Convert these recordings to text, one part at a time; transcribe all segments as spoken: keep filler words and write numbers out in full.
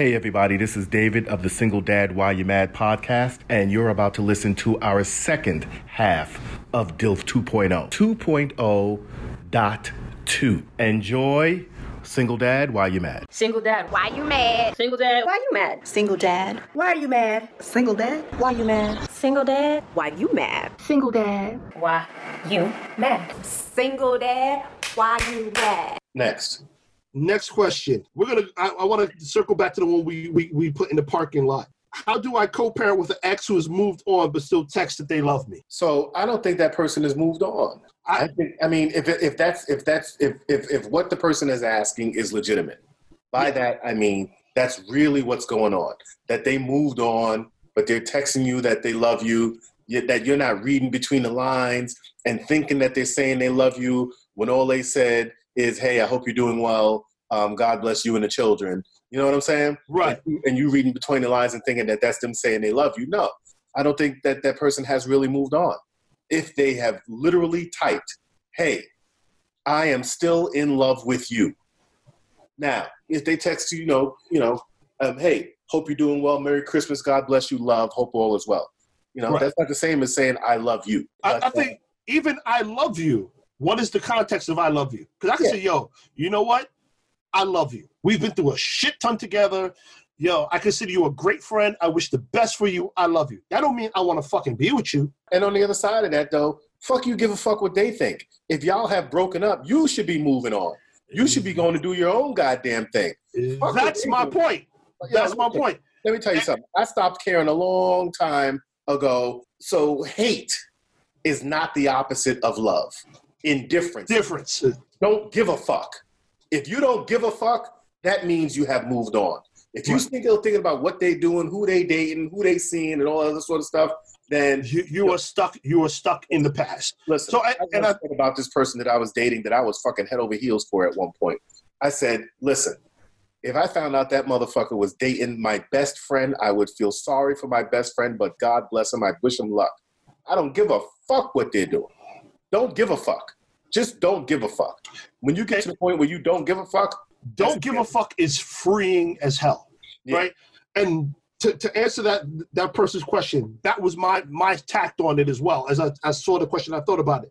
Hey everybody, this is David of the Single Dad Why You Mad podcast, and you're about to listen to our second half of D I L F two point oh. two point oh point two. Enjoy Single Dad Why You Mad. Single Dad Why You Mad. Single Dad Why You Mad. Single Dad Why You Mad. Single Dad Why You Mad. Single Dad Why You Mad. Single Dad Why You Mad. Single Dad Why You Mad. Next. Next question. We're gonna. I, I want to circle back to the one we, we we put in the parking lot. How do I co-parent with an ex who has moved on but still texts that they love me? So I don't think that person has moved on. I, I think. I mean, if if that's if that's if if if what the person is asking is legitimate, by yeah. that I mean that's really what's going on. That they moved on, but they're texting you that they love you. That you're not reading between the lines and thinking that they're saying they love you when all they said is, hey, I hope you're doing well. Um, God bless you and the children. You know what I'm saying? Right. And, and you reading between the lines and thinking that that's them saying they love you. No, I don't think that that person has really moved on. If they have literally typed, hey, I am still in love with you. Now, if they text you, you know, you know, um, hey, hope you're doing well. Merry Christmas. God bless you. Love. Hope all is well. You know, right. That's not the same as saying I love you. I, I think even I love you. What is the context of I love you? Because I can yeah. say, yo, you know what? I love you. We've been through a shit ton together. Yo, I consider you a great friend. I wish the best for you. I love you. That don't mean I want to fucking be with you. And on the other side of that, though, fuck you give a fuck what they think. If y'all have broken up, you should be moving on. You should be going to do your own goddamn thing. Fuck That's my do. point. That's yeah, my point. Let me tell you and, something. I stopped caring a long time ago. So hate is not the opposite of love. Indifference. Difference. Don't give a fuck. If you don't give a fuck, that means you have moved on. If you think of thinking about what they doing, who they dating, who they seeing, and all other sort of stuff, then you, you, you are stuck. You are stuck in the past. Listen, so I, I and I thought about this person that I was dating that I was fucking head over heels for at one point. I said, listen, if I found out that motherfucker was dating my best friend, I would feel sorry for my best friend, but God bless him. I wish him luck. I don't give a fuck what they're doing. Don't give a fuck. Just don't give a fuck. When you get to the point where you don't give a fuck, don't give a fuck is freeing as hell, yeah. right? And to, to answer that that person's question, that was my my tact on it as well. As I, I saw the question, I thought about it.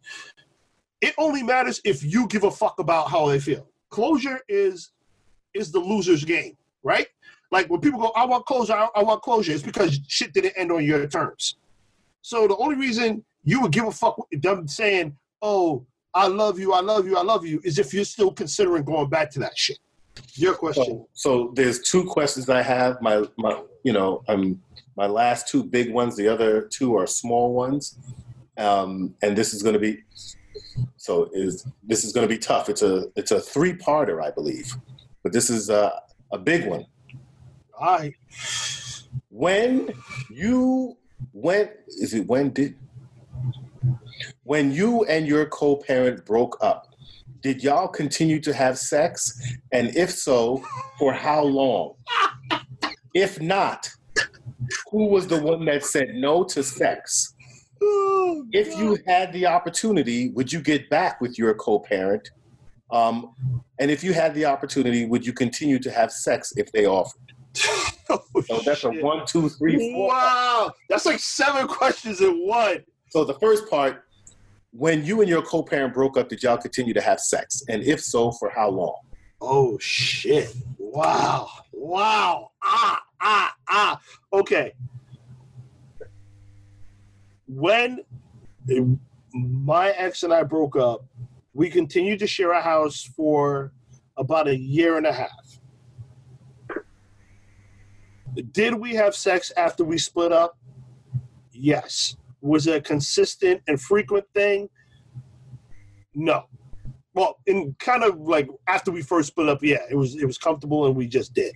It only matters if you give a fuck about how they feel. Closure is is the loser's game, right? Like when people go, I want closure, I, I want closure, it's because shit didn't end on your terms. So the only reason you would give a fuck with them saying, oh, I love you, I love you, I love you, is if you're still considering going back to that shit. Your question. So, so there's two questions I have. My, my, you know, um, my last two big ones. The other two are small ones. Um, and this is going to be, so is this is going to be tough. It's a, it's a three-parter, I believe. But this is a, a big one. All right. When you went, is it when did... When you and your co-parent broke up, did y'all continue to have sex? And if so, for how long? If not, who was the one that said no to sex? If you had the opportunity, would you get back with your co-parent? Um, and if you had the opportunity, would you continue to have sex if they offered? Oh, so that's shit. A one, two, three, four. Wow, that's like seven questions in one. So the first part, when you and your co-parent broke up, did y'all continue to have sex? And if so, for how long? Oh, shit. Wow. Wow. Ah, ah, ah. Okay. When my ex and I broke up, we continued to share a house for about a year and a half. Did we have sex after we split up? Yes. Was it a consistent and frequent thing? No. Well, in kind of like after we first split up, yeah, it was it was comfortable and we just did.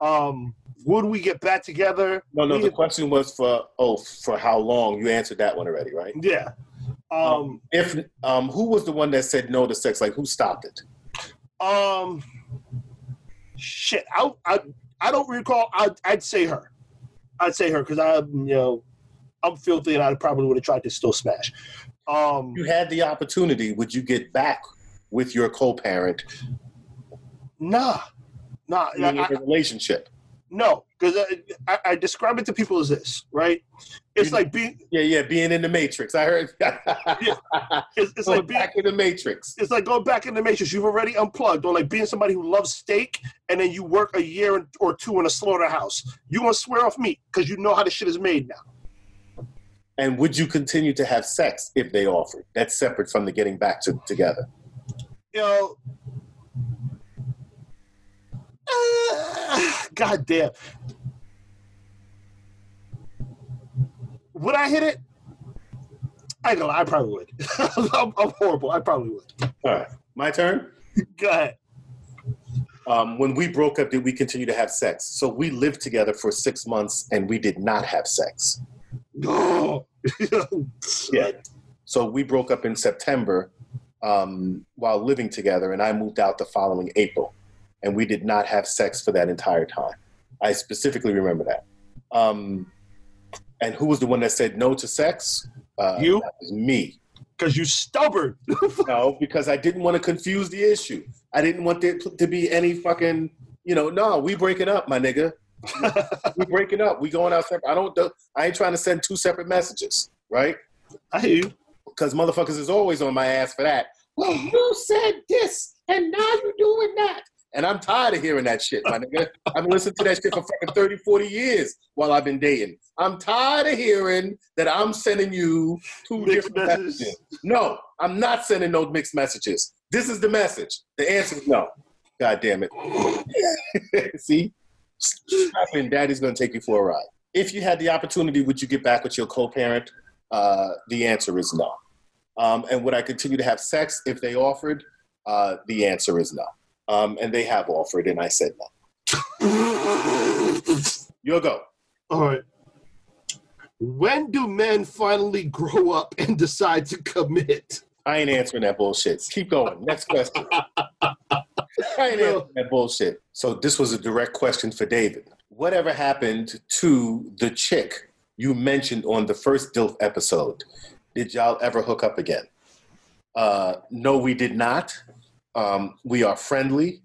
Um, would we get back together? No, no, we the had... question was for, oh, for how long? You answered that one already, right? Yeah. Um, um, if um, who was the one that said no to sex? Like, who stopped it? Um, shit, I, I, I don't recall. I, I'd say her. I'd say her because I, you know, I'm filthy and I probably would have tried to still smash. Um, you had the opportunity. Would you get back with your co-parent? Nah. Nah. In a relationship? No, because I, I describe it to people as this, right? It's you, like being yeah, yeah, being in the Matrix. I heard. Yeah. It's, it's like being back in the Matrix. It's like going back in the Matrix. You've already unplugged, or like being somebody who loves steak, and then you work a year or two in a slaughterhouse. You want to swear off meat because you know how the shit is made now. And would you continue to have sex if they offered? That's separate from the getting back to together. You know. God damn. Would I hit it? I ain't gonna lie, I probably would. I'm, I'm horrible. I probably would. All right. My turn? Go ahead. Um, when we broke up, did we continue to have sex? So we lived together for six months and we did not have sex. Yeah. So we broke up in September um, while living together, and I moved out the following April. And we did not have sex for that entire time. I specifically remember that. Um, and who was the one that said no to sex? Uh, you? That was me. Because you stubborn. No, because I didn't want to confuse the issue. I didn't want there to be any fucking, you know, no, we breaking up, my nigga. We breaking up. We going out separate. I don't, I ain't trying to send two separate messages, right? I hear you. Because motherfuckers is always on my ass for that. Well, you said this, and now you're doing that. And I'm tired of hearing that shit, my nigga. I've been listening to that shit for fucking thirty, forty years while I've been dating. I'm tired of hearing that I'm sending you two mixed different messages. messages. No, I'm not sending no mixed messages. This is the message. The answer is no. God damn it. See? I mean, daddy's going to take you for a ride. If you had the opportunity, would you get back with your co-parent? Uh, the answer is no. Um, and would I continue to have sex if they offered? Uh, the answer is no. Um, and they have offered, and I said no. You'll go. All right. When do men finally grow up and decide to commit? I ain't answering that bullshit. Keep going. Next question. I ain't no. answering that bullshit. So this was a direct question for David. Whatever happened to the chick you mentioned on the first DILF episode? Did y'all ever hook up again? Uh, no, we did not. Um, we are friendly,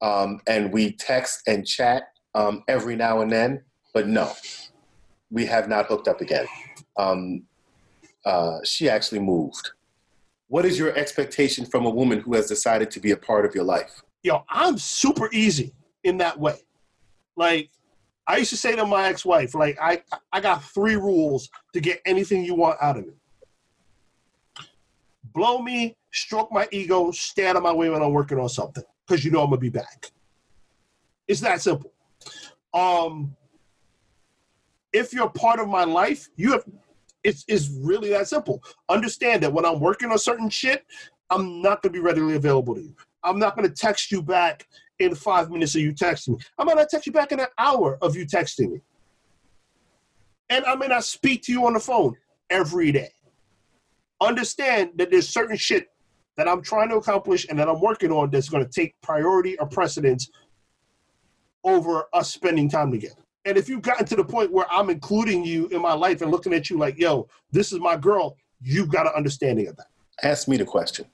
um, and we text and chat um, every now and then, but no, we have not hooked up again. Um, uh, she actually moved. What is your expectation from a woman who has decided to be a part of your life? Yo, I'm super easy in that way. Like, I used to say to my ex-wife, like, I, I got three rules to get anything you want out of me. Blow me, stroke my ego, stay out of my way when I'm working on something, because you know I'm going to be back. It's that simple. Um, if you're part of my life, you have. It's, it's really that simple. Understand that when I'm working on certain shit, I'm not going to be readily available to you. I'm not going to text you back in five minutes of you texting me. I might not text you back in an hour of you texting me. And I may not speak to you on the phone every day. Understand that there's certain shit that I'm trying to accomplish and that I'm working on that's going to take priority or precedence over us spending time together. And if you've gotten to the point where I'm including you in my life and looking at you like, yo, this is my girl, you've got an understanding of that. Ask me the question.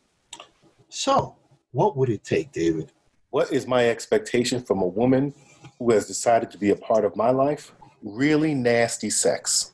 So, what would it take, David? What is my expectation from a woman who has decided to be a part of my life? Really nasty sex.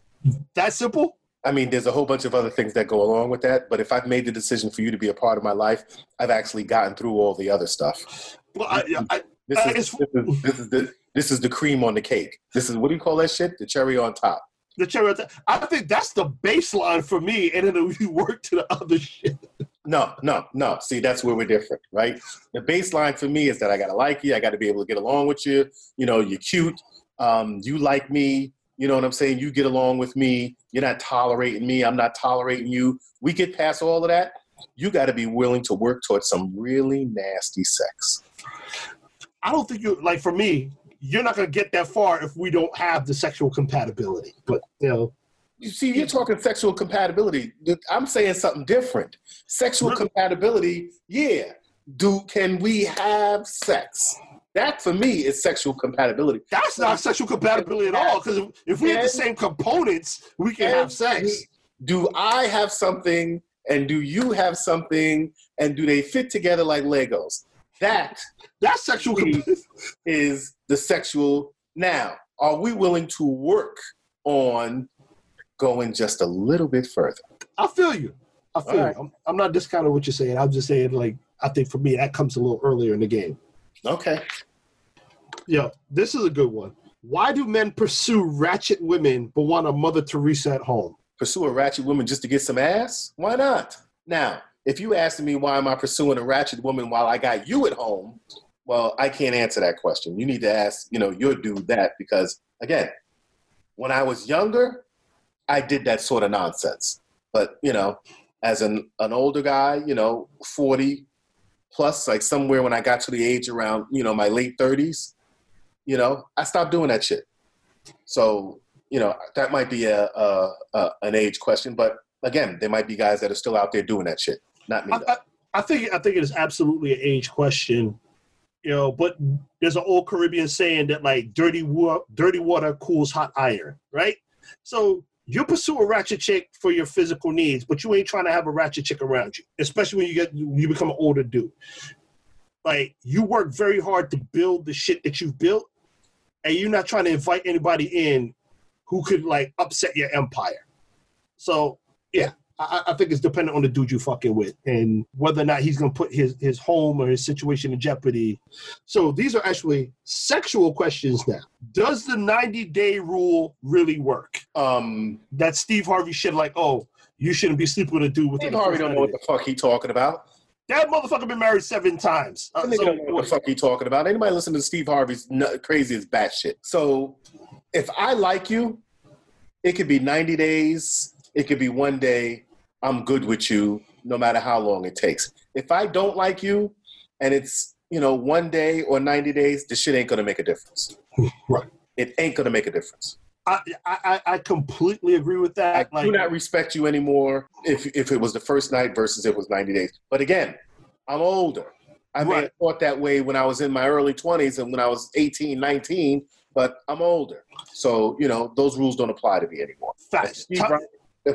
That simple? I mean, there's a whole bunch of other things that go along with that, but if I've made the decision for you to be a part of my life, I've actually gotten through all the other stuff. Well, I, I, this, I, is, this, is, this, is the, this is the cream on the cake. This is, what do you call that shit? The cherry on top. The cherry on top. I think that's the baseline for me, and then we work to the other shit. No, no, no. See, that's where we're different, right? The baseline for me is that I got to like you. I got to be able to get along with you. You know, you're cute. Um, you like me. You know what I'm saying? You get along with me. You're not tolerating me. I'm not tolerating you. We get past all of that. You got to be willing to work towards some really nasty sex. I don't think you, like for me, you're not going to get that far if we don't have the sexual compatibility. But, you know. You see, you're talking sexual compatibility. I'm saying something different. Sexual really? compatibility, yeah. Do, can we have sex? That, for me, is sexual compatibility. That's not sexual compatibility at all, because if we have the same components, we can have sex. Do I have something, and do you have something, and do they fit together like Legos? That, that sexual is the sexual Now, are we willing to work on going just a little bit further? I feel you. I feel right. you. I'm, I'm not discounting what you're saying. I'm just saying, like, I think for me, that comes a little earlier in the game. Okay. Yo, this is a good one. Why do men pursue ratchet women but want a Mother Teresa at home? Pursue a ratchet woman just to get some ass? Why not? Now, if you asked me why am I pursuing a ratchet woman while I got you at home, well, I can't answer that question. You need to ask, you know, your dude that, because, again, when I was younger, I did that sort of nonsense. But, you know, as an, an older guy, you know, forty plus, like somewhere when I got to the age around, you know, my late thirties, you know, I stopped doing that shit. So, you know, that might be a, a, a an age question, but again, there might be guys that are still out there doing that shit. Not me. I, I, I think I think it is absolutely an age question, you know. But there's an old Caribbean saying that like dirty water, dirty water cools hot iron, right? So you pursue a ratchet chick for your physical needs, but you ain't trying to have a ratchet chick around you, especially when you get you become an older dude. Like you work very hard to build the shit that you've built, and you're not trying to invite anybody in who could like upset your empire. So yeah, I, I think it's dependent on the dude you fucking with and whether or not he's going to put his, his home or his situation in jeopardy. So these are actually sexual questions now. Does the ninety day rule really work? Um, that Steve Harvey shit like, oh, you shouldn't be sleeping with a dude. Steve Harvey don't know what the fuck he talking about. That motherfucker been married seven times. Uh, I think so, don't know what the fuck he talking about. Anybody listen to Steve Harvey's nut, crazy as bat shit. So if I like you, it could be ninety days. It could be one day. I'm good with you, no matter how long it takes. If I don't like you, and it's, you know, one day or ninety days, this shit ain't gonna make a difference. Right? It ain't gonna make a difference. I I, I completely agree with that. I like, do not respect you anymore if if it was the first night versus it was ninety days. But again, I'm older. I right. may have thought that way when I was in my early twenties and when I was eighteen, nineteen. But I'm older, so you know those rules don't apply to me anymore. Facts. Steve Harvey,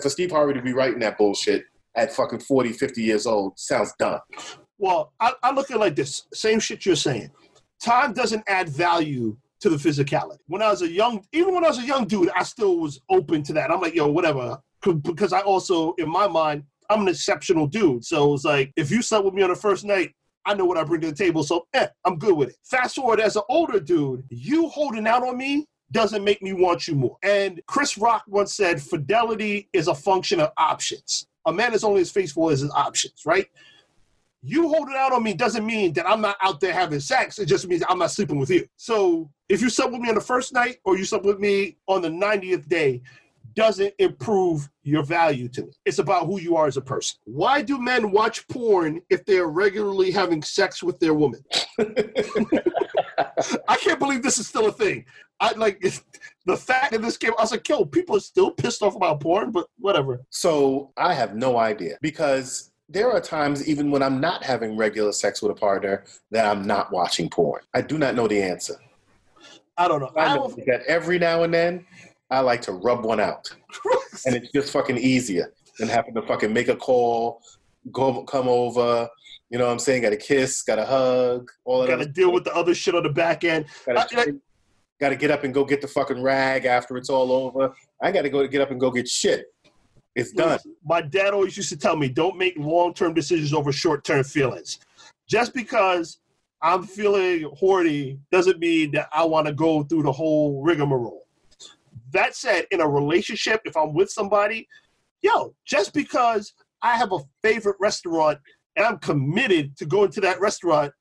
for Steve Harvey to be writing that bullshit at fucking forty, fifty years old sounds dumb. Well, I, I look at it like this: same shit you're saying. Time doesn't add value to the physicality. When I was a young, even when I was a young dude, I still was open to that. I'm like, yo, whatever, because I also, in my mind, I'm an exceptional dude. So it's like, if you slept with me on the first night, I know what I bring to the table, so eh, I'm good with it. Fast forward as an older dude, you holding out on me doesn't make me want you more. And Chris Rock once said, fidelity is a function of options. A man is only as faithful as his options, right? You holding out on me doesn't mean that I'm not out there having sex. It just means I'm not sleeping with you. So if you slept with me on the first night or you slept with me on the ninetieth day, doesn't improve your value to me. It's about who you are as a person. Why do men watch porn if they're regularly having sex with their woman? I can't believe this is still a thing. I like the fact that this came, I was like, yo, people are still pissed off about porn, but whatever. So I have no idea, because there are times even when I'm not having regular sex with a partner that I'm not watching porn. I do not know the answer. I don't know. I, I don't know that every now and then, I like to rub one out. And it's just fucking easier than having to fucking make a call, go come over, you know what I'm saying? Got a kiss, got a hug, all that. Got to deal with the other shit on the back end. Got to get up and go get the fucking rag after it's all over. I got to go get up and go get shit. It's done. My dad always used to tell me, don't make long-term decisions over short-term feelings. Just because I'm feeling horny doesn't mean that I want to go through the whole rigmarole. That said, in a relationship, if I'm with somebody, yo, just because I have a favorite restaurant and I'm committed to going to that restaurant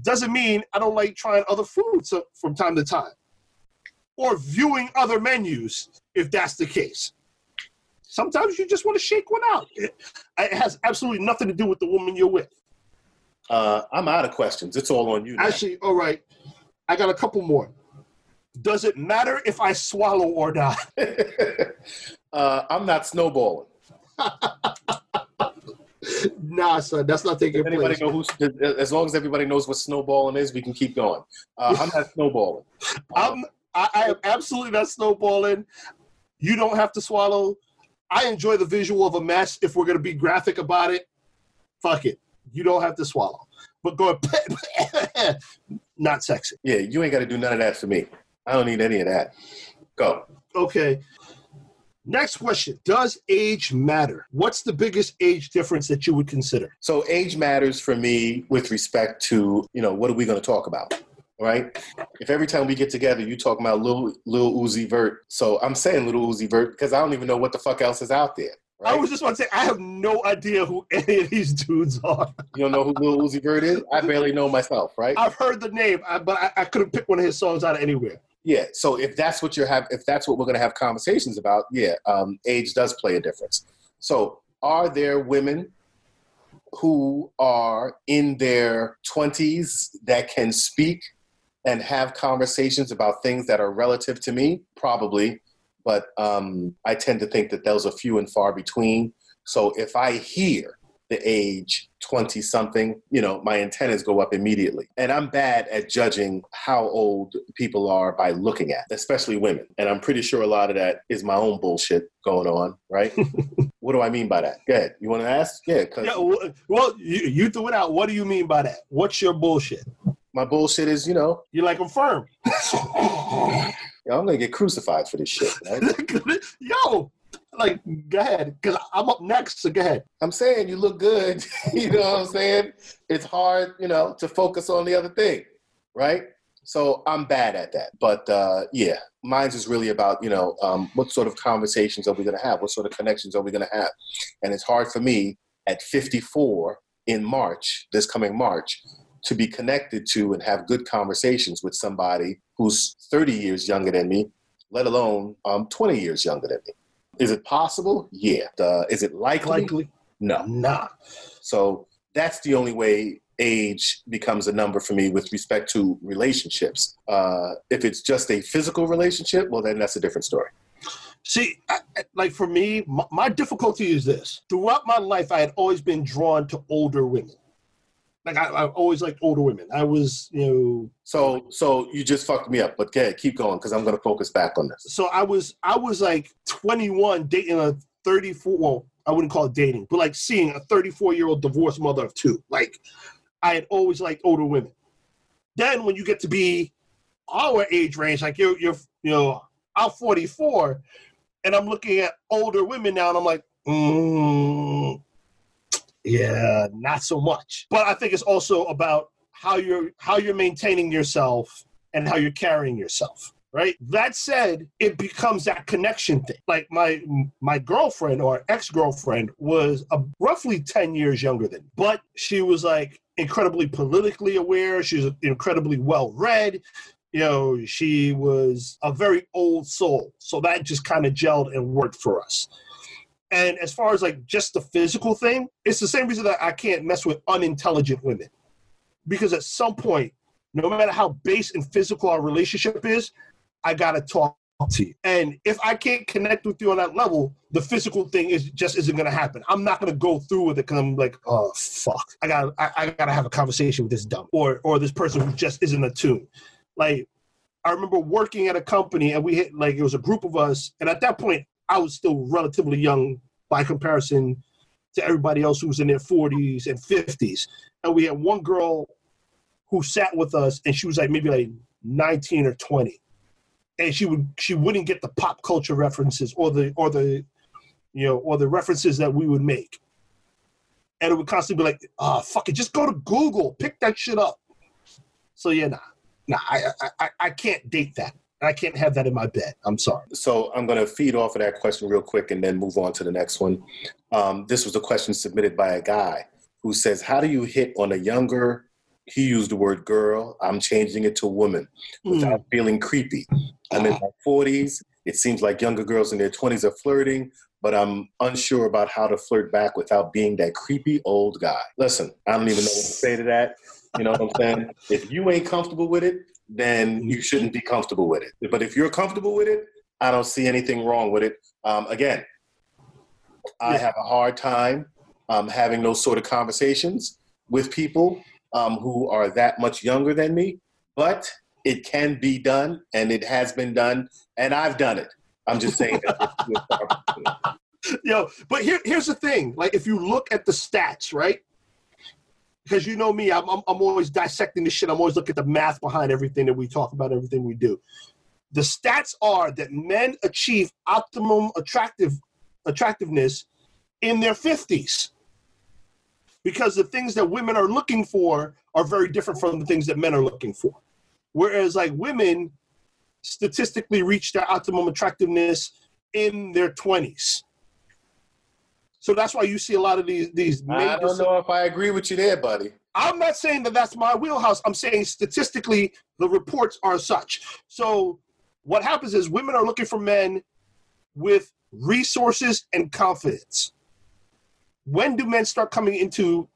doesn't mean I don't like trying other foods from time to time or viewing other menus, if that's the case. Sometimes you just want to shake one out. It, it has absolutely nothing to do with the woman you're with. Uh, I'm out of questions. It's all on you now. Actually, all right. I got a couple more. Does it matter if I swallow or not? uh, I'm not snowballing. Nah, son, that's not taking place. Know who's, as long as everybody knows what snowballing is, we can keep going. Uh, I'm not snowballing. Um, I'm, I, I am absolutely not snowballing. You don't have to swallow. I enjoy the visual of a mess. If we're going to be graphic about it, fuck it. You don't have to swallow. But go ahead, not sexy. Yeah, you ain't got to do none of that for me. I don't need any of that. Go. Okay. Next question. Does age matter? What's the biggest age difference that you would consider? So age matters for me with respect to, you know, what are we going to talk about? Right? If every time we get together, you talk about Lil, Lil Uzi Vert. So I'm saying Lil Uzi Vert because I don't even know what the fuck else is out there. Right? I was just want to say, I have no idea who any of these dudes are. You don't know who Lil Uzi Vert is? I barely know myself, right? I've heard the name, but I, I couldn't pick one of his songs out of anywhere. Yeah, so if that's what you're have, if that's what we're going to have conversations about, yeah, um, age does play a difference. So are there women who are in their twenties that can speak and have conversations about things that are relative to me? Probably. But um, I tend to think that those are few and far between. So if I hear the age twenty-something, you know, my antennas go up immediately. And I'm bad at judging how old people are by looking at, especially women. And I'm pretty sure a lot of that is my own bullshit going on, right? What do I mean by that? Go ahead. You want to ask? Yeah. Cause yeah well, you, you threw it out. What do you mean by that? What's your bullshit? My bullshit is, you know. You're like, I'm firm. Yo, I'm going to get crucified for this shit. Right? Yo, like, go ahead, because I'm up next, so go ahead. I'm saying you look good, you know what I'm saying? It's hard, you know, to focus on the other thing, right? So I'm bad at that. But, uh, yeah, mine's is really about, you know, um, what sort of conversations are we going to have? What sort of connections are we going to have? And it's hard for me at fifty-four in March, this coming March, to be connected to and have good conversations with somebody who's thirty years younger than me, let alone um, twenty years younger than me. Is it possible? Yeah. Uh, is it likely? Likely? No. Nah. So that's the only way age becomes a number for me with respect to relationships. Uh, if it's just a physical relationship, well, then that's a different story. See, I, like for me, my, my difficulty is this. Throughout my life, I had always been drawn to older women. Like, I, I always liked older women. I was, you know... So so you just fucked me up, but okay, keep going, because I'm going to focus back on this. So I was, I was like, twenty-one, dating a thirty-four... Well, I wouldn't call it dating, but, like, seeing a thirty-four-year-old divorced mother of two. Like, I had always liked older women. Then when you get to be our age range, like, you're, you're you know, I'm forty-four, and I'm looking at older women now, and I'm like, mm. Yeah, not so much. But I think it's also about how you're how you're maintaining yourself and how you're carrying yourself, right? That said, it becomes that connection thing. Like my my girlfriend or ex-girlfriend was a, roughly ten years younger than me, but she was like incredibly politically aware. She was incredibly well-read. You know, she was a very old soul. So that just kind of gelled and worked for us. And as far as like just the physical thing, it's the same reason that I can't mess with unintelligent women. Because at some point, no matter how base and physical our relationship is, I got to talk to you. And if I can't connect with you on that level, the physical thing is just isn't going to happen. I'm not going to go through with it because I'm like, oh, fuck. I got I, I got to have a conversation with this dumb or or this person who just isn't attuned. Like, I remember working at a company and we hit like it was a group of us. And at that point, I was still relatively young by comparison to everybody else who was in their forties and fifties. And we had one girl who sat with us, and she was like maybe like nineteen or twenty. And she would she wouldn't get the pop culture references or the or the you know or the references that we would make. And it would constantly be like, ah, oh, fuck it, just go to Google, pick that shit up. So yeah, nah, nah, I I I can't date that. I can't have that in my bed. I'm sorry. So I'm going to feed off of that question real quick and then move on to the next one. Um, this was a question submitted by a guy who says, how do you hit on a younger, he used the word girl, I'm changing it to woman, without mm. feeling creepy? I'm in my forties. It seems like younger girls in their twenties are flirting, but I'm unsure about how to flirt back without being that creepy old guy. Listen, I don't even know what to say to that. You know what I'm saying? If you ain't comfortable with it, then you shouldn't be comfortable with it. But if you're comfortable with it, I don't see anything wrong with it. Um, again, I have a hard time um, having those sort of conversations with people um, who are that much younger than me, but it can be done, and it has been done, and I've done it. I'm just saying that. Yo, but here, here's the thing. Like, if you look at the stats, right? Because you know me, I'm, I'm I'm always dissecting this shit. I'm always looking at the math behind everything that we talk about, everything we do. The stats are that men achieve optimum attractive attractiveness in their fifties, because the things that women are looking for are very different from the things that men are looking for. Whereas like women statistically reach their optimum attractiveness in their twenties. So that's why you see a lot of these these. I don't know if I agree with you there, buddy. I'm not saying that that's my wheelhouse. I'm saying statistically the reports are such. So what happens is women are looking for men with resources and confidence. When do men start coming into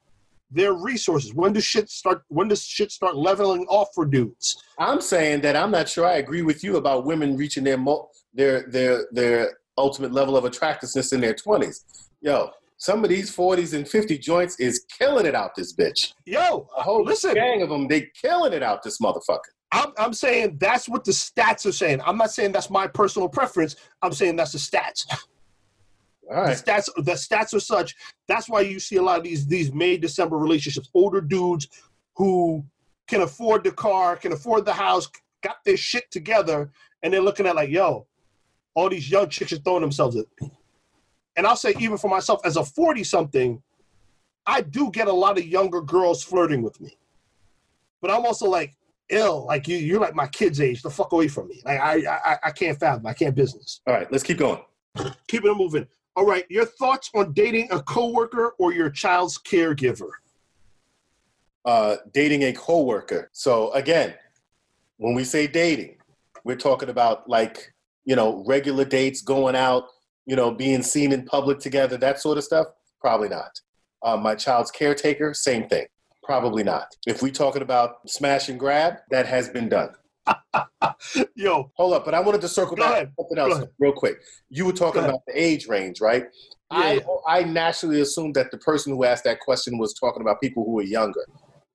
their resources? When does shit start? When does shit start leveling off for dudes? I'm saying that I'm not sure I agree with you about women reaching their mo- their their their ultimate level of attractiveness in their twenties. Yo, some of these forties and fifty joints is killing it out this bitch. Yo, a whole listen, gang of them, they killing it out this motherfucker. I'm, I'm saying that's what the stats are saying. I'm not saying that's my personal preference. I'm saying that's the stats. All right. The stats, the stats are such. That's why you see a lot of these these May-December relationships. Older dudes who can afford the car, can afford the house, got their shit together, and they're looking at like, yo, all these young chicks are throwing themselves at me. And I'll say even for myself as a forty-something, I do get a lot of younger girls flirting with me. But I'm also like, ill, like you, you're like my kid's age. The fuck away from me. Like I, I, I can't fathom. I can't business. All right, let's keep going. Keep it moving. All right, your thoughts on dating a coworker or your child's caregiver? Uh, dating a coworker. So again, when we say dating, we're talking about like, you know, regular dates, going out, you know, being seen in public together, that sort of stuff? Probably not. Uh, my child's caretaker, same thing. Probably not. If we're talking about smash and grab, that has been done. Yo. Hold up, but I wanted to circle Go back ahead. Something else Go real quick. You were talking Go about ahead. The age range, right? Yeah. I, I naturally assumed that the person who asked that question was talking about people who are younger.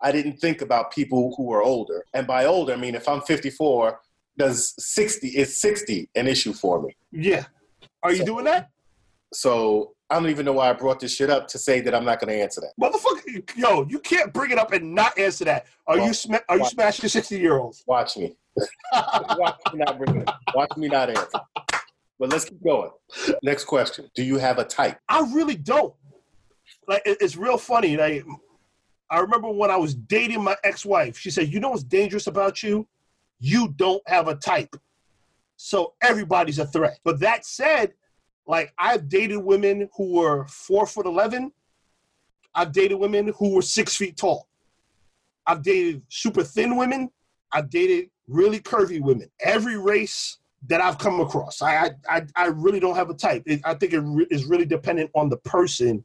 I didn't think about people who are older. And by older, I mean, if I'm fifty-four, does sixty, is sixty an issue for me? Yeah. Are you so, doing that? So I don't even know why I brought this shit up to say that I'm not going to answer that. Motherfucker, yo, you can't bring it up and not answer that. Are watch, you sma- Are you smashing sixty-year-olds? Watch me. Watch me not bring it up. Watch me not answer. But let's keep going. Next question. Do you have a type? I really don't. Like it, It's real funny. Like, I remember when I was dating my ex-wife, she said, you know what's dangerous about you? You don't have a type. So everybody's a threat. But that said, like I've dated women who were four foot eleven. I've dated women who were six feet tall. I've dated super thin women. I've dated really curvy women. Every race that I've come across, I I I really don't have a type. It, I think it re- is really dependent on the person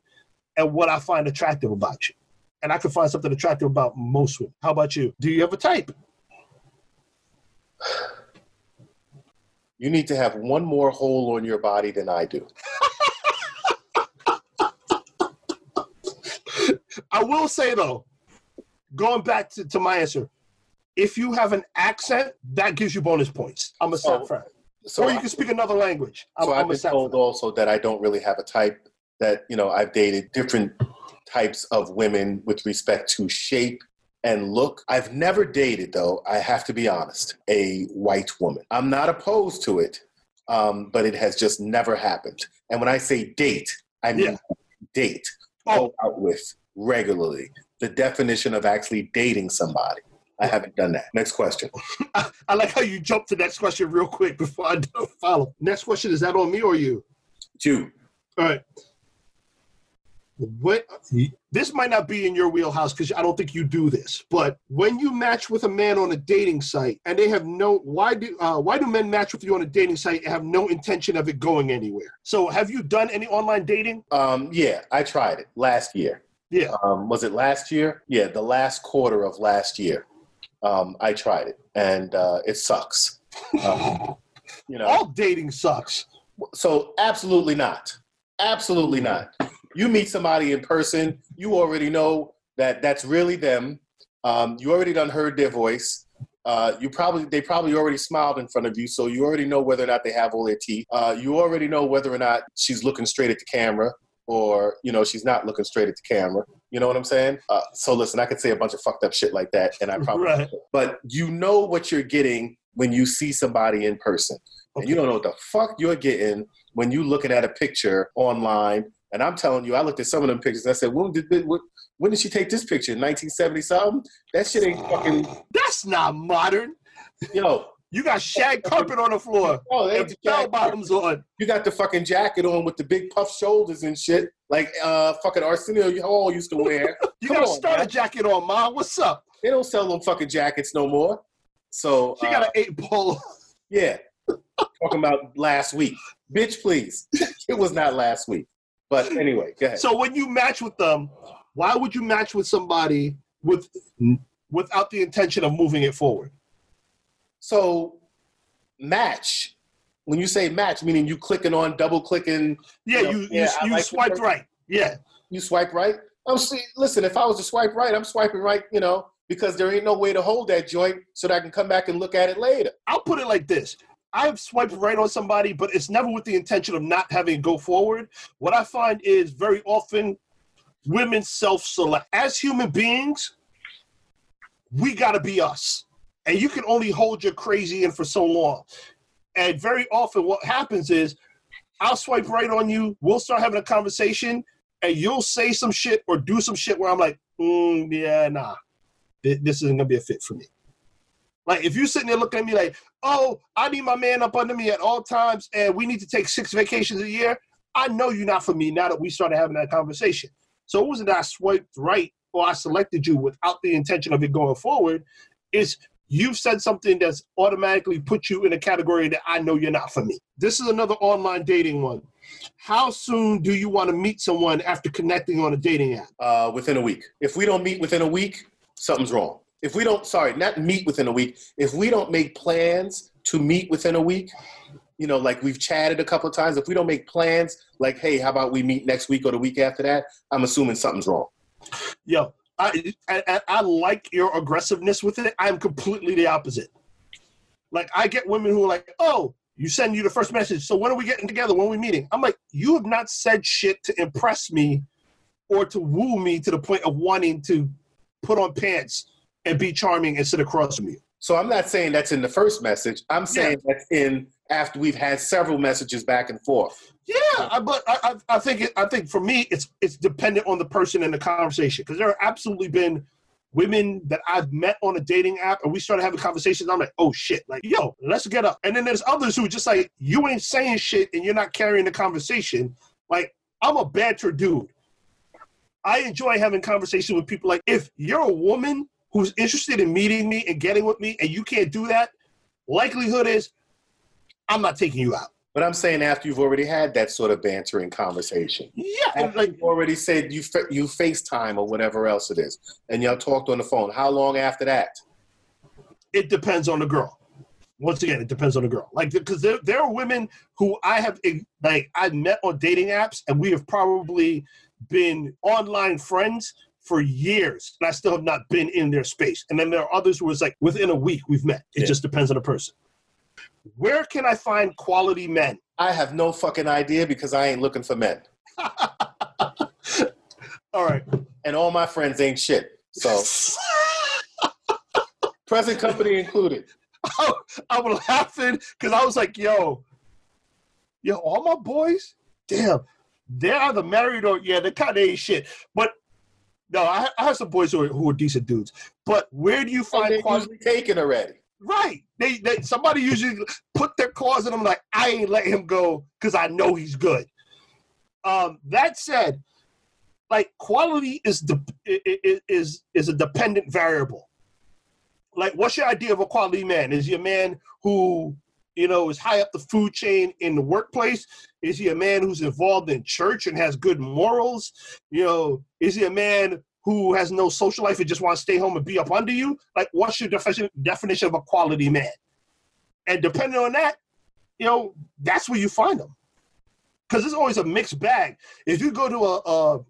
and what I find attractive about you. And I can find something attractive about most women. How about you? Do you have a type? You need to have one more hole on your body than I do. I will say, though, going back to, to my answer, if you have an accent, that gives you bonus points. I'm a so, South so Or you I, can speak another language. I'm, so I've I'm been a told friend. Also that I don't really have a type, that, you know, I've dated different types of women with respect to shape and look. I've never dated, though, I have to be honest, a white woman. I'm not opposed to it, um, but it has just never happened. And when I say date, I mean yeah. date, go oh. out with regularly. The definition of actually dating somebody. I haven't done that. Next question. I, I like how you jumped to the next question real quick before I don't follow. Next question, is that on me or you? It's you. All right. What, this might not be in your wheelhouse because I don't think you do this, but when you match with a man on a dating site and they have no, why do uh, why do men match with you on a dating site and have no intention of it going anywhere? So have you done any online dating? Um, yeah, I tried it last year. Yeah. Um, was it last year? Yeah, the last quarter of last year. Um, I tried it and uh, it sucks. Um, you know, all dating sucks. So absolutely not. Absolutely not. You meet somebody in person, you already know that that's really them. Um, you already done heard their voice. Uh, you probably they probably already smiled in front of you, so you already know whether or not they have all their teeth. Uh, you already know whether or not she's looking straight at the camera or, you know, she's not looking straight at the camera. You know what I'm saying? Uh, so listen, I could say a bunch of fucked up shit like that, and I probably right. But you know what you're getting when you see somebody in person. Okay. And you don't know what the fuck you're getting when you looking at a picture online. And I'm telling you, I looked at some of them pictures and I said, when did, when did she take this picture? nineteen seventy something? That shit ain't fucking... That's not modern. Yo. You got shag carpet on the floor. Oh, they and bell bottoms on. You got the fucking jacket on with the big puff shoulders and shit. Like uh, fucking Arsenio Hall used to wear. You Come got a starter jacket on, Ma. What's up? They don't sell them fucking jackets no more. So she uh, got an eight ball. Yeah. Talking about last week. Bitch, please. It was not last week. But anyway, go ahead. So when you match with them, why would you match with somebody with without the intention of moving it forward? So match, when you say match, meaning you clicking on, double clicking. Yeah, you know, you, yeah, you, you like swipe right. Yeah. You swipe right. I'm see, listen, if I was to swipe right, I'm swiping right, you know, because there ain't no way to hold that joint so that I can come back and look at it later. I'll put it like this. I've swiped right on somebody, but it's never with the intention of not having to go forward. What I find is very often women self-select. As human beings, we got to be us. And you can only hold your crazy in for so long. And very often what happens is I'll swipe right on you. We'll start having a conversation and you'll say some shit or do some shit where I'm like, mm, yeah, nah, this isn't going to be a fit for me. Like if you're sitting there looking at me like, oh, I need my man up under me at all times and we need to take six vacations a year. I know you're not for me now that we started having that conversation. So it wasn't that I swiped right or I selected you without the intention of it going forward. It's you've said something that's automatically put you in a category that I know you're not for me. This is another online dating one. How soon do you want to meet someone after connecting on a dating app? Uh, within a week. If we don't meet within a week, something's wrong. If we don't, sorry, not meet within a week. If we don't make plans to meet within a week, you know, like we've chatted a couple of times. If we don't make plans, like, hey, how about we meet next week or the week after that? I'm assuming something's wrong. Yo. I, I I like your aggressiveness with it. I'm completely the opposite. Like, I get women who are like, oh, you send you the first message. So when are we getting together? When are we meeting? I'm like, you have not said shit to impress me or to woo me to the point of wanting to put on pants and be charming and sit across from you. So I'm not saying that's in the first message. I'm saying yeah. That's in after we've had several messages back and forth. Yeah, I, but I, I think it, I think for me, it's it's dependent on the person and the conversation. Because there have absolutely been women that I've met on a dating app, and we started having conversations. And I'm like, oh shit, like yo, let's get up. And then there's others who are just like, you ain't saying shit, and you're not carrying the conversation. Like I'm a banter dude. I enjoy having conversations with people. Like if you're a woman who's interested in meeting me and getting with me, and you can't do that, likelihood is I'm not taking you out. But I'm saying after you've already had that sort of bantering conversation. Yeah. After like, you've already said you you FaceTime or whatever else it is, and y'all talked on the phone. How long after that? It depends on the girl. Once again, it depends on the girl. Like, because there, there are women who I have, like, I met on dating apps, and we have probably been online friends for years, and I still have not been in their space. And then there are others who was like, within a week we've met. It yeah. just depends on the person. Where can I find quality men? I have no fucking idea because I ain't looking for men. All right. And all my friends ain't shit. So, present company included. I, I was laughing because I was like, yo, yo, all my boys? Damn. They're either married or, yeah, they kind of ain't shit. But, no, I, I have some boys who are, who are decent dudes. But where do you find oh, quality? Taken already. Right. They, they somebody usually put their claws in him like, I ain't letting him go because I know he's good. Um, that said, like quality is de- is is a dependent variable. Like, what's your idea of a quality man? Is he a man who, you know, is high up the food chain in the workplace? Is he a man who's involved in church and has good morals? You know, is he a man who has no social life and just wants to stay home and be up under you? Like, what's your definition definition of a quality man? And depending on that, you know, that's where you find them. Because it's always a mixed bag. If you go to a, a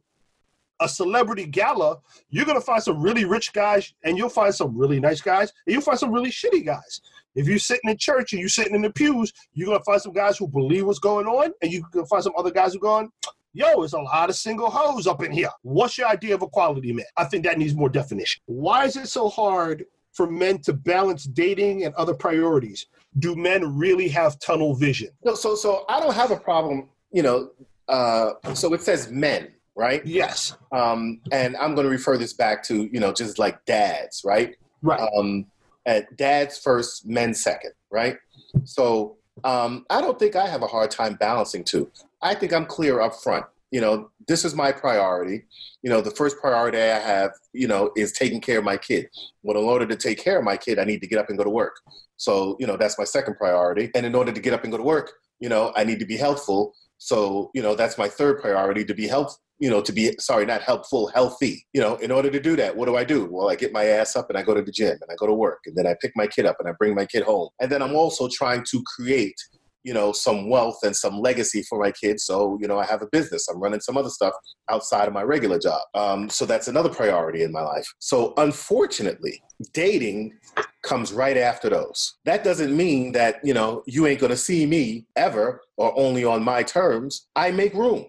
a celebrity gala, you're gonna find some really rich guys, and you'll find some really nice guys, and you'll find some really shitty guys. If you're sitting in church and you're sitting in the pews, you're gonna find some guys who believe what's going on, and you're gonna find some other guys who are going, yo, it's a lot of single hoes up in here. What's your idea of a quality man? I think that needs more definition. Why is it so hard for men to balance dating and other priorities? Do men really have tunnel vision? No, so so I don't have a problem, you know, uh, so it says men, right? Yes. Um, and I'm going to refer this back to, you know, just like dads, right? Right. Um, at dads first, men second, right? So um, I don't think I have a hard time balancing two. I think I'm clear up front. You know, this is my priority. You know, the first priority I have, you know, is taking care of my kid. Well, in order to take care of my kid, I need to get up and go to work. So, you know, that's my second priority. And in order to get up and go to work, you know, I need to be helpful. So, you know, that's my third priority, to be helpful, you know, to be, sorry, not helpful, healthy. You know, in order to do that, what do I do? Well, I get my ass up and I go to the gym and I go to work and then I pick my kid up and I bring my kid home. And then I'm also trying to create, you know, some wealth and some legacy for my kids. So, you know, I have a business. I'm running some other stuff outside of my regular job. Um, so that's another priority in my life. So unfortunately, dating comes right after those. That doesn't mean that, you know, you ain't going to see me ever or only on my terms. I make room,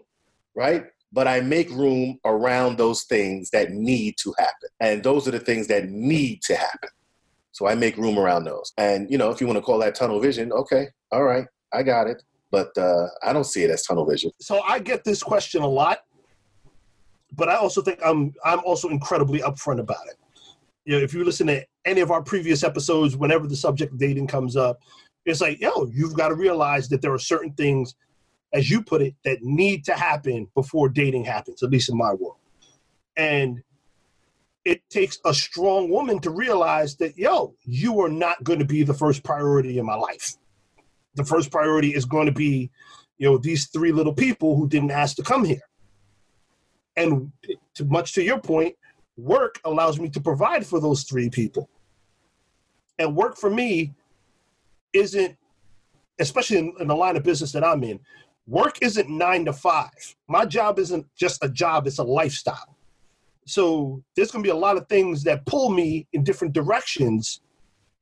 right? But I make room around those things that need to happen. And those are the things that need to happen. So I make room around those. And, you know, if you want to call that tunnel vision, okay, all right, I got it. But uh, I don't see it as tunnel vision. So I get this question a lot, but I also think I'm I'm also incredibly upfront about it. You know, if you listen to any of our previous episodes, whenever the subject of dating comes up, it's like, yo, you've got to realize that there are certain things, as you put it, that need to happen before dating happens, at least in my world. And it takes a strong woman to realize that, yo, you are not going to be the first priority in my life. The first priority is going to be, you know, these three little people who didn't ask to come here. And to, much to your point, work allows me to provide for those three people. And work for me isn't, especially in, in the line of business that I'm in, work isn't nine to five. My job isn't just a job, it's a lifestyle. So there's going to be a lot of things that pull me in different directions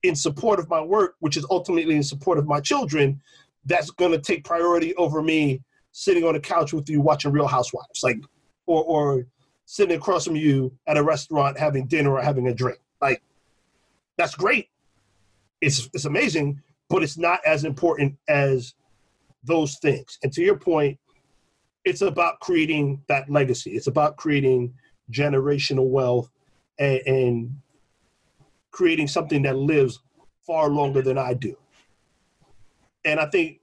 in support of my work, which is ultimately in support of my children, that's going to take priority over me sitting on a couch with you watching Real Housewives, like, or or sitting across from you at a restaurant having dinner or having a drink. Like, that's great. It's it's amazing, but it's not as important as those things. And to your point, it's about creating that legacy. It's about creating generational wealth and, and creating something that lives far longer than I do. And I think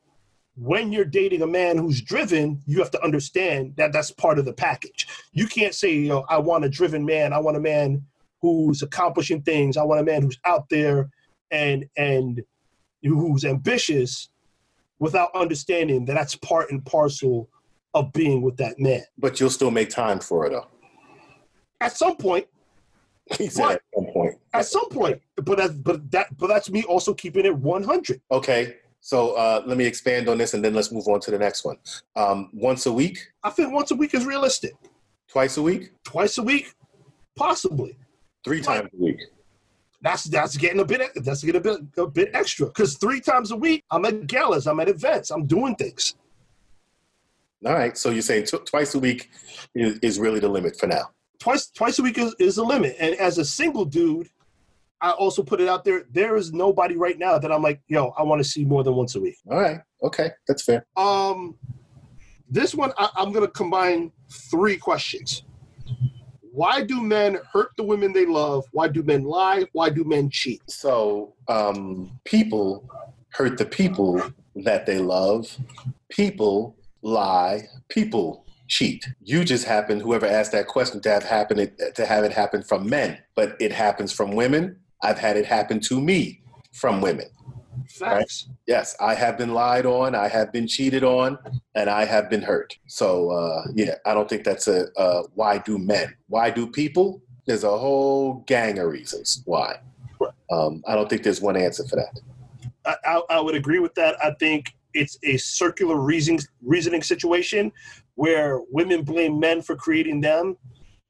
when you're dating a man who's driven, you have to understand that that's part of the package. You can't say, you know, I want a driven man. I want a man who's accomplishing things. I want a man who's out there and and who's ambitious without understanding that that's part and parcel of being with that man. But you'll still make time for it, though. At some point. He said at some point. At some point. But that's, but that, but that's me also keeping it one hundred. Okay. So uh, let me expand on this and then let's move on to the next one. Um, once a week? I think once a week is realistic. Twice a week? Twice a week, possibly. Three like, times a week. That's that's getting a bit that's getting a bit a bit extra. Because three times a week, I'm at galas, I'm at events, I'm doing things. All right. So you're saying t- twice a week is, is really the limit for now. Twice twice a week is, is the limit. And as a single dude, I also put it out there, there is nobody right now that I'm like, yo, I want to see more than once a week. All right. Okay. That's fair. Um, this one, I, I'm going to combine three questions. Why do men hurt the women they love? Why do men lie? Why do men cheat? So um, people hurt the people that they love. People lie. People cheat. You just happen, whoever asked that question, to have happened to have it happen from men, but it happens from women. I've had it happen to me from women. Facts. Right? Yes, I have been lied on, I have been cheated on, and I have been hurt. So uh, yeah, I don't think that's a uh, why do men? Why do people? There's a whole gang of reasons why. Um, I don't think there's one answer for that. I, I, I would agree with that. I think it's a circular reasoning, reasoning situation where women blame men for creating them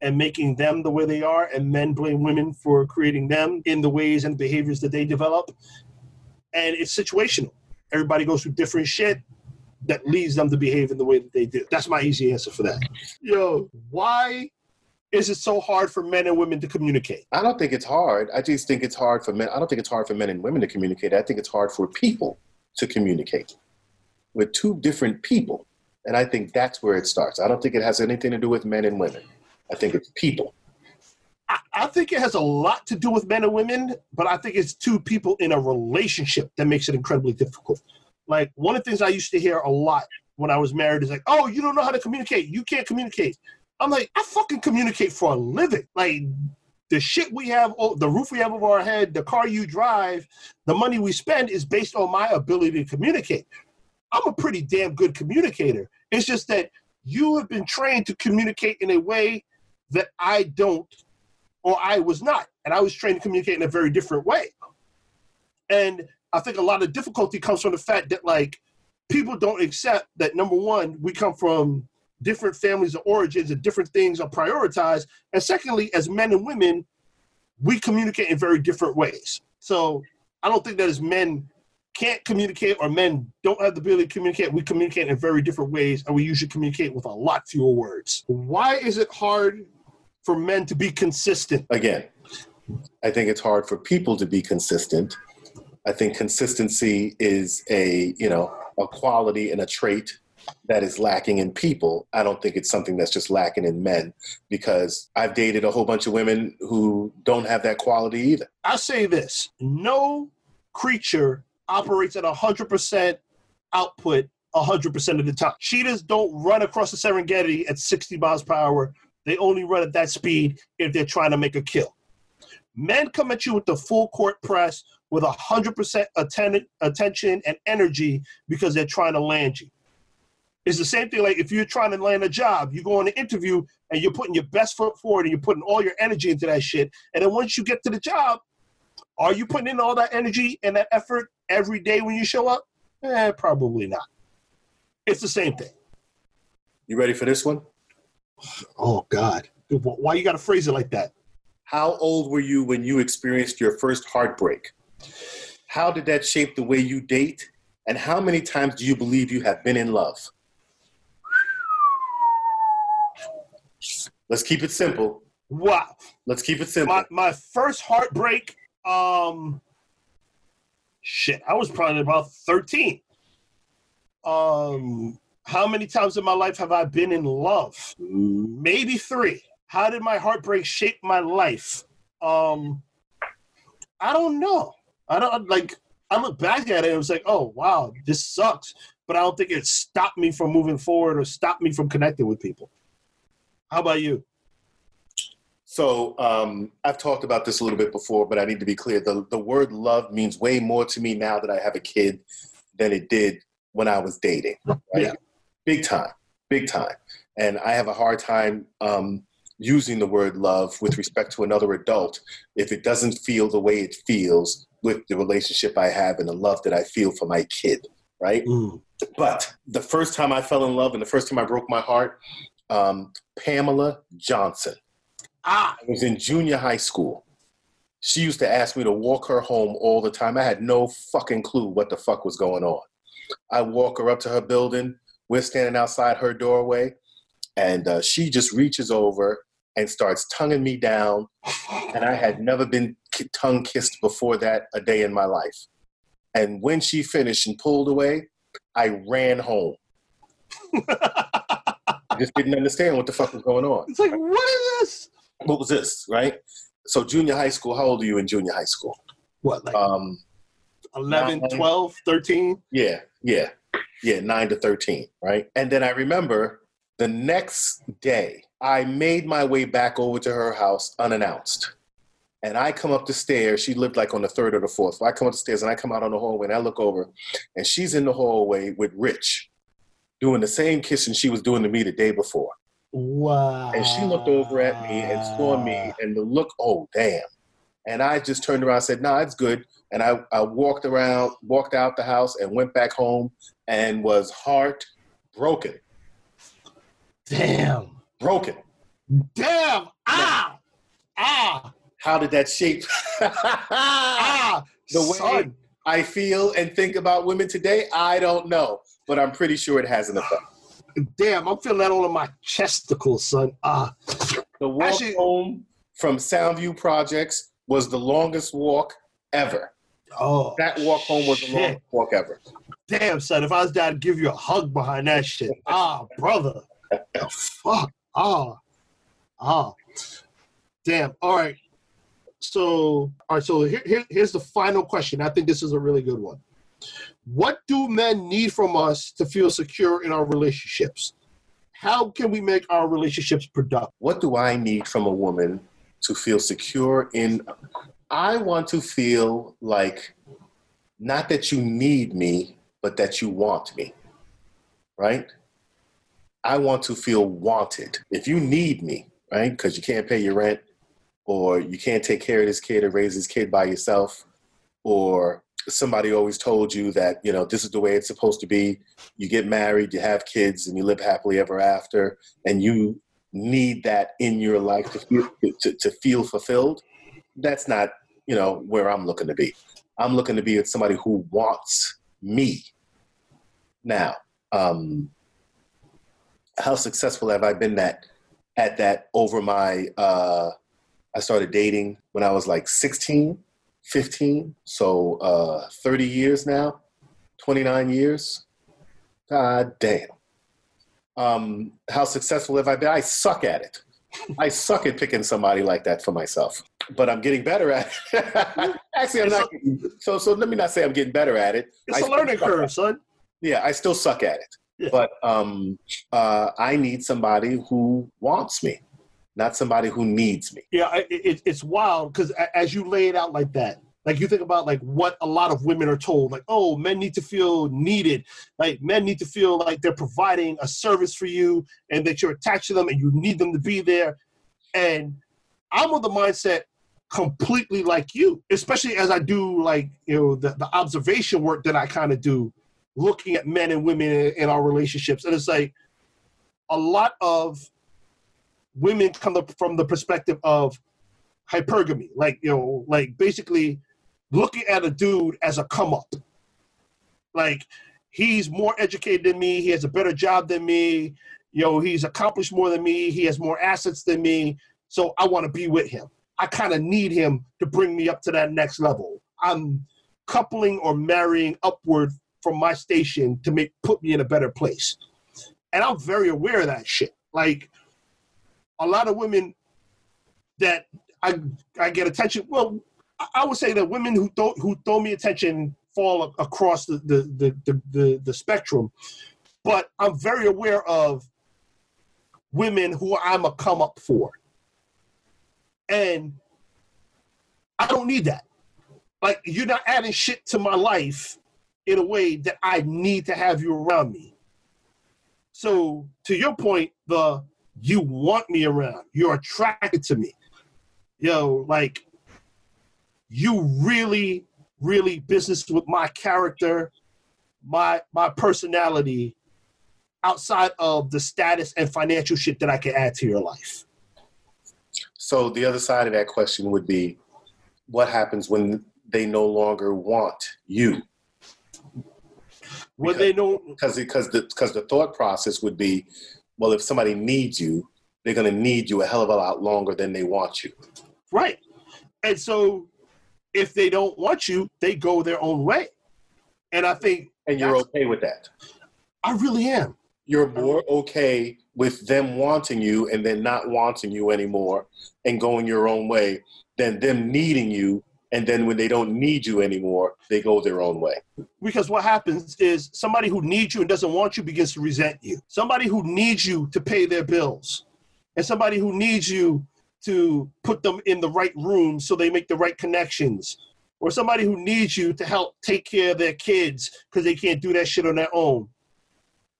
and making them the way they are, and men blame women for creating them in the ways and behaviors that they develop. And it's situational. Everybody goes through different shit that leads them to behave in the way that they do. That's my easy answer for that. Yo, why is it so hard for men and women to communicate? I don't think it's hard. I just think it's hard for men. I don't think it's hard for men and women to communicate. I think it's hard for people to communicate. We're two different people. And I think that's where it starts. I don't think it has anything to do with men and women. I think it's people. I, I think it has a lot to do with men and women, but I think it's two people in a relationship that makes it incredibly difficult. Like, one of the things I used to hear a lot when I was married is like, oh, you don't know how to communicate. You can't communicate. I'm like, I fucking communicate for a living. Like, the shit we have, the roof we have over our head, the car you drive, the money we spend is based on my ability to communicate. I'm a pretty damn good communicator. It's just that you have been trained to communicate in a way that I don't, or I was not. And I was trained to communicate in a very different way. And I think a lot of difficulty comes from the fact that, like, people don't accept that, number one, we come from different families of origins and different things are prioritized. And secondly, as men and women, we communicate in very different ways. So I don't think that as men can't communicate or men don't have the ability to communicate, we communicate in very different ways, and we usually communicate with a lot fewer words. Why is it hard for men to be consistent? Again, I think it's hard for people to be consistent. I think consistency is a, you know, a quality and a trait that is lacking in people. I don't think it's something that's just lacking in men, because I've dated a whole bunch of women who don't have that quality either. I say this, no creature operates at one hundred percent output one hundred percent of the time. Cheetahs don't run across the Serengeti at sixty miles per hour. They only run at that speed if they're trying to make a kill. Men come at you with the full court press with one hundred percent atten- attention and energy because they're trying to land you. It's the same thing like if you're trying to land a job, you go on an interview and you're putting your best foot forward and you're putting all your energy into that shit. And then once you get to the job, are you putting in all that energy and that effort every day when you show up? Eh, probably not. It's the same thing. You ready for this one? Oh, God. Why you got to phrase it like that? How old were you when you experienced your first heartbreak? How did that shape the way you date? And how many times do you believe you have been in love? Let's keep it simple. Wow. Let's keep it simple. My, my first heartbreak... Um, shit, I was probably about thirteen. Um, how many times in my life have I been in love? Maybe three. How did my heartbreak shape my life? Um, I don't know. I don't like, I look back at it and it was like, oh, wow, this sucks. But I don't think it stopped me from moving forward or stopped me from connecting with people. How about you? So um, I've talked about this a little bit before, but I need to be clear. The, the word love means way more to me now that I have a kid than it did when I was dating. Right? Yeah. Big time, big time. And I have a hard time um, using the word love with respect to another adult if it doesn't feel the way it feels with the relationship I have and the love that I feel for my kid, right? Mm. But the first time I fell in love and the first time I broke my heart, um, Pamela Johnson. I was in junior high school. She used to ask me to walk her home all the time. I had no fucking clue what the fuck was going on. I walk her up to her building. We're standing outside her doorway. And uh, she just reaches over and starts tonguing me down. And I had never been tongue kissed before that a day in my life. And when she finished and pulled away, I ran home. I just didn't understand what the fuck was going on. It's like, what is this? What was this, right? So junior high school, how old are you in junior high school? What, like um, eleven, twelve, thirteen? Yeah, yeah, yeah, nine to thirteen, right? And then I remember the next day, I made my way back over to her house unannounced. And I come up the stairs. She lived like on the third or the fourth. So I come up the stairs and I come out on the hallway and I look over and she's in the hallway with Rich doing the same kissing she was doing to me the day before. Wow. And she looked over at me and saw me and the look, oh, damn. And I just turned around and said, no, nah, it's good. And I, I walked around, walked out the house and went back home and was heartbroken. Damn. Broken. Damn. Ah. Ah. How did that shape ah, the way son. I feel and think about women today? I don't know, but I'm pretty sure it has an effect. Damn, I'm feeling that all in my chesticles, son. Ah, The walk Actually, home from Soundview Projects was the longest walk ever. Oh, that walk home was shit. the longest walk ever. Damn, son, if I was down, I'd give you a hug behind that shit. Ah, brother. Fuck. Ah. Ah. Damn. All right. So, all right. So here, here, here's the final question. I think this is a really good one. What do men need from us to feel secure in our relationships? How can we make our relationships productive? What do I need from a woman to feel secure in? I want to feel like, not that you need me, but that you want me, right? I want to feel wanted. If you need me, right, because you can't pay your rent, or you can't take care of this kid or raise this kid by yourself, or somebody always told you that, you know, this is the way it's supposed to be. You get married, you have kids, and you live happily ever after, and you need that in your life to feel, to, to feel fulfilled. That's not, you know, where I'm looking to be. I'm looking to be with somebody who wants me. Now, um, how successful have I been at, at that over my, uh, I started dating when I was like sixteen, fifteen, so uh, thirty years now, twenty-nine years. God damn. Um, how successful have I been? I suck at it. I suck at picking somebody like that for myself, but I'm getting better at it. Actually, I'm not. So, so let me not say I'm getting better at it. It's I a learning curve, son. Yeah, I still suck at it. Yeah. But um, uh, I need somebody who wants me, not somebody who needs me. Yeah, it, it, it's wild because as you lay it out like that, like you think about like what a lot of women are told, like, oh, men need to feel needed. Like men need to feel like they're providing a service for you and that you're attached to them and you need them to be there. And I'm of the mindset completely like you, especially as I do like, you know, the, the observation work that I kind of do, looking at men and women in, in our relationships. And it's like a lot of women come up from the perspective of hypergamy, like, you know, like basically looking at a dude as a come up. Like, he's more educated than me. He has a better job than me. You know, he's accomplished more than me. He has more assets than me. So I want to be with him. I kind of need him to bring me up to that next level. I'm coupling or marrying upward from my station to make put me in a better place. And I'm very aware of that shit. Like, a lot of women that I I get attention. Well, I would say that women who throw, who throw me attention fall across the the, the, the, the the spectrum. But I'm very aware of women who I'm a come up for. And I don't need that. Like, you're not adding shit to my life in a way that I need to have you around me. So to your point, the you want me around, you're attracted to me. Yo, like, you really, really business with my character, my my personality, outside of the status and financial shit that I can add to your life. So the other side of that question would be, what happens when they no longer want you? When because, they no because because the because the thought process would be, well, if somebody needs you, they're gonna need you a hell of a lot longer than they want you. Right. And so if they don't want you, they go their own way. And I think... And you're okay with that? I really am. You're more okay with them wanting you and then not wanting you anymore and going your own way than them needing you, and then when they don't need you anymore, they go their own way. Because what happens is somebody who needs you and doesn't want you begins to resent you. Somebody who needs you to pay their bills and somebody who needs you to put them in the right room so they make the right connections, or somebody who needs you to help take care of their kids because they can't do that shit on their own,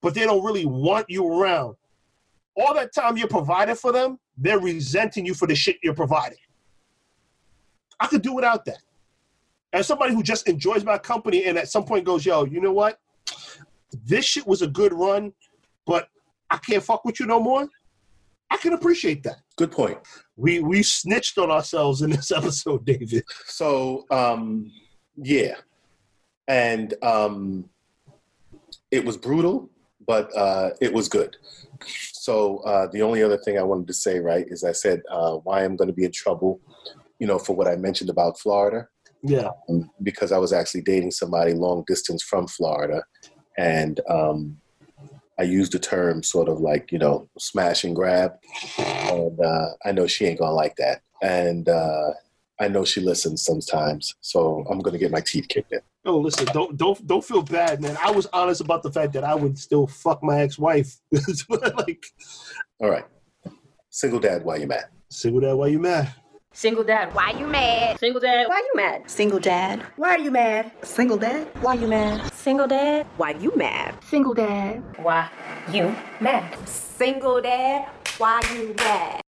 but they don't really want you around. All that time you're providing for them, they're resenting you for the shit you're providing. I could do without that. As somebody who just enjoys my company and at some point goes, yo, you know what? This shit was a good run, but I can't fuck with you no more. I can appreciate that. Good point. We we snitched on ourselves in this episode, David. So, um, yeah. And um, it was brutal, but uh, it was good. So uh, the only other thing I wanted to say, right, is I said uh, why I'm going to be in trouble, you know, for what I mentioned about Florida. Yeah. Um, because I was actually dating somebody long distance from Florida. And um, I used the term sort of like, you know, smash and grab. And uh, I know she ain't going to like that. And uh, I know she listens sometimes. So I'm going to get my teeth kicked in. No, listen, don't don't don't feel bad, man. I was honest about the fact that I would still fuck my ex-wife. Like, all right. Single dad, why you mad? Single dad, why you mad? Single dad, why you mad? Single dad, why you mad? Single dad, why are you mad? Single dad, why you mad? Single dad, why you mad? Single dad, why you mad? Single dad, why you mad?